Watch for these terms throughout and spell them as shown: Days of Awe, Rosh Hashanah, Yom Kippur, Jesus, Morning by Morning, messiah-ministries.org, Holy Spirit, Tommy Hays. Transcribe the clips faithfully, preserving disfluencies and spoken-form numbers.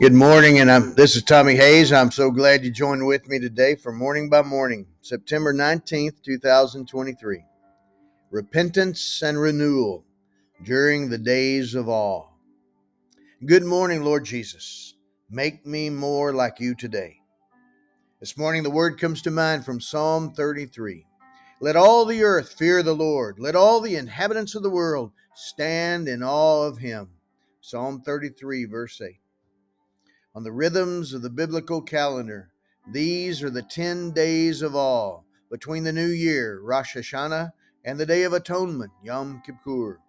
Good morning, and I'm, this is Tommy Hays. I'm so glad you joined with me today for Morning by Morning, September nineteenth, twenty twenty-three. Repentance and renewal during the days of awe. Good morning, Lord Jesus. Make me more like you today. This morning, the word comes to mind from Psalm thirty-three. Let all the earth fear the Lord. Let all the inhabitants of the world stand in awe of him. Psalm thirty-three, verse eight. On the rhythms of the biblical calendar, these are the ten days of awe between the new year, Rosh Hashanah, and the Day of Atonement, Yom Kippur,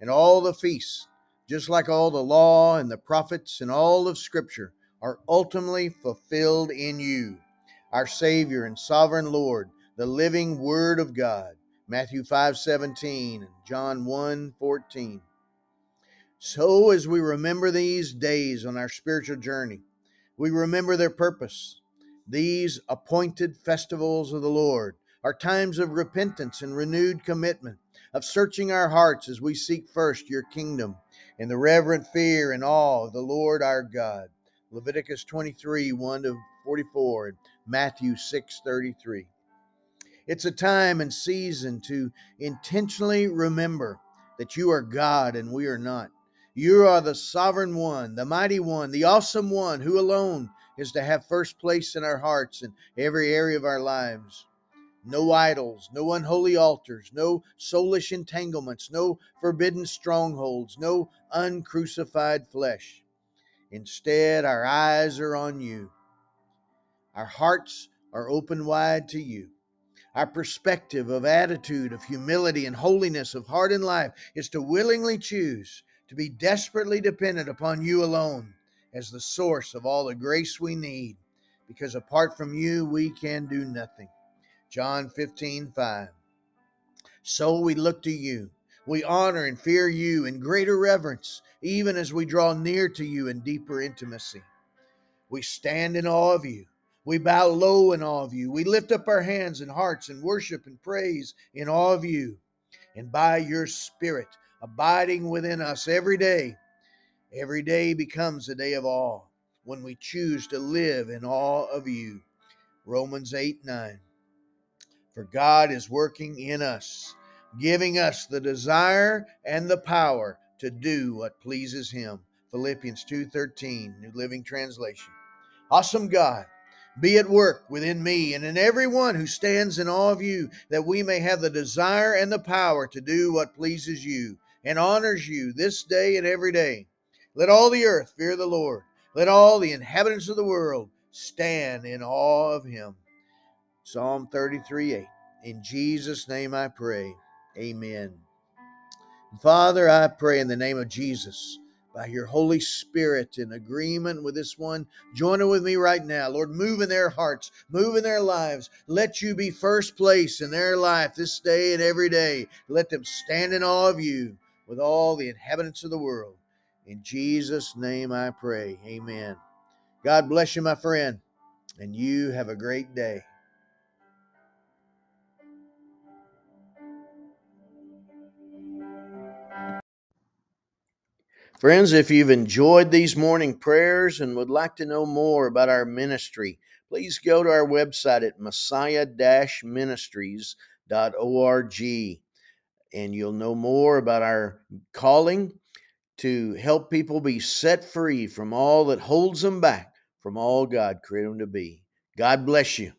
and all the feasts, just like all the law and the prophets and all of Scripture, are ultimately fulfilled in you, our Savior and Sovereign Lord, the living Word of God, Matthew five seventeen and John one fourteen. So as we remember these days on our spiritual journey, we remember their purpose. These appointed festivals of the Lord are times of repentance and renewed commitment, of searching our hearts as we seek first your kingdom and the reverent fear and awe of the Lord our God. Leviticus twenty-three, one to forty-four and Matthew six thirty-three. It's a time and season to intentionally remember that you are God and we are not. You are the sovereign one, the mighty one, the awesome one, who alone is to have first place in our hearts and every area of our lives. No idols, no unholy altars, no soulish entanglements, no forbidden strongholds, no uncrucified flesh. Instead, our eyes are on you. Our hearts are open wide to you. Our perspective of attitude, of humility and holiness of heart and life is to willingly choose to be desperately dependent upon you alone as the source of all the grace we need, because apart from you, we can do nothing. John fifteen, five. So we look to you. We honor and fear you in greater reverence, even as we draw near to you in deeper intimacy. We stand in awe of you. We bow low in awe of you. We lift up our hands and hearts in worship and praise in awe of you. And by your Spirit abiding within us every day, every day becomes a day of awe when we choose to live in awe of you. Romans eight, nine. For God is working in us, giving us the desire and the power to do what pleases him. Philippians two thirteen, New Living Translation. Awesome God, be at work within me and in everyone who stands in awe of you, that we may have the desire and the power to do what pleases you and honors you this day and every day. Let all the earth fear the Lord. Let all the inhabitants of the world stand in awe of him. Psalm thirty-three, eight. In Jesus' name I pray. Amen. Father, I pray in the name of Jesus, by your Holy Spirit, in agreement with this one, join in with me right now. Lord, move in their hearts, move in their lives. Let you be first place in their life this day and every day. Let them stand in awe of you with all the inhabitants of the world. In Jesus' name I pray. Amen. God bless you, my friend, and you have a great day. Friends, if you've enjoyed these morning prayers and would like to know more about our ministry, please go to our website at messiah dash ministries dot org, and you'll know more about our calling to help people be set free from all that holds them back from all God created them to be. God bless you.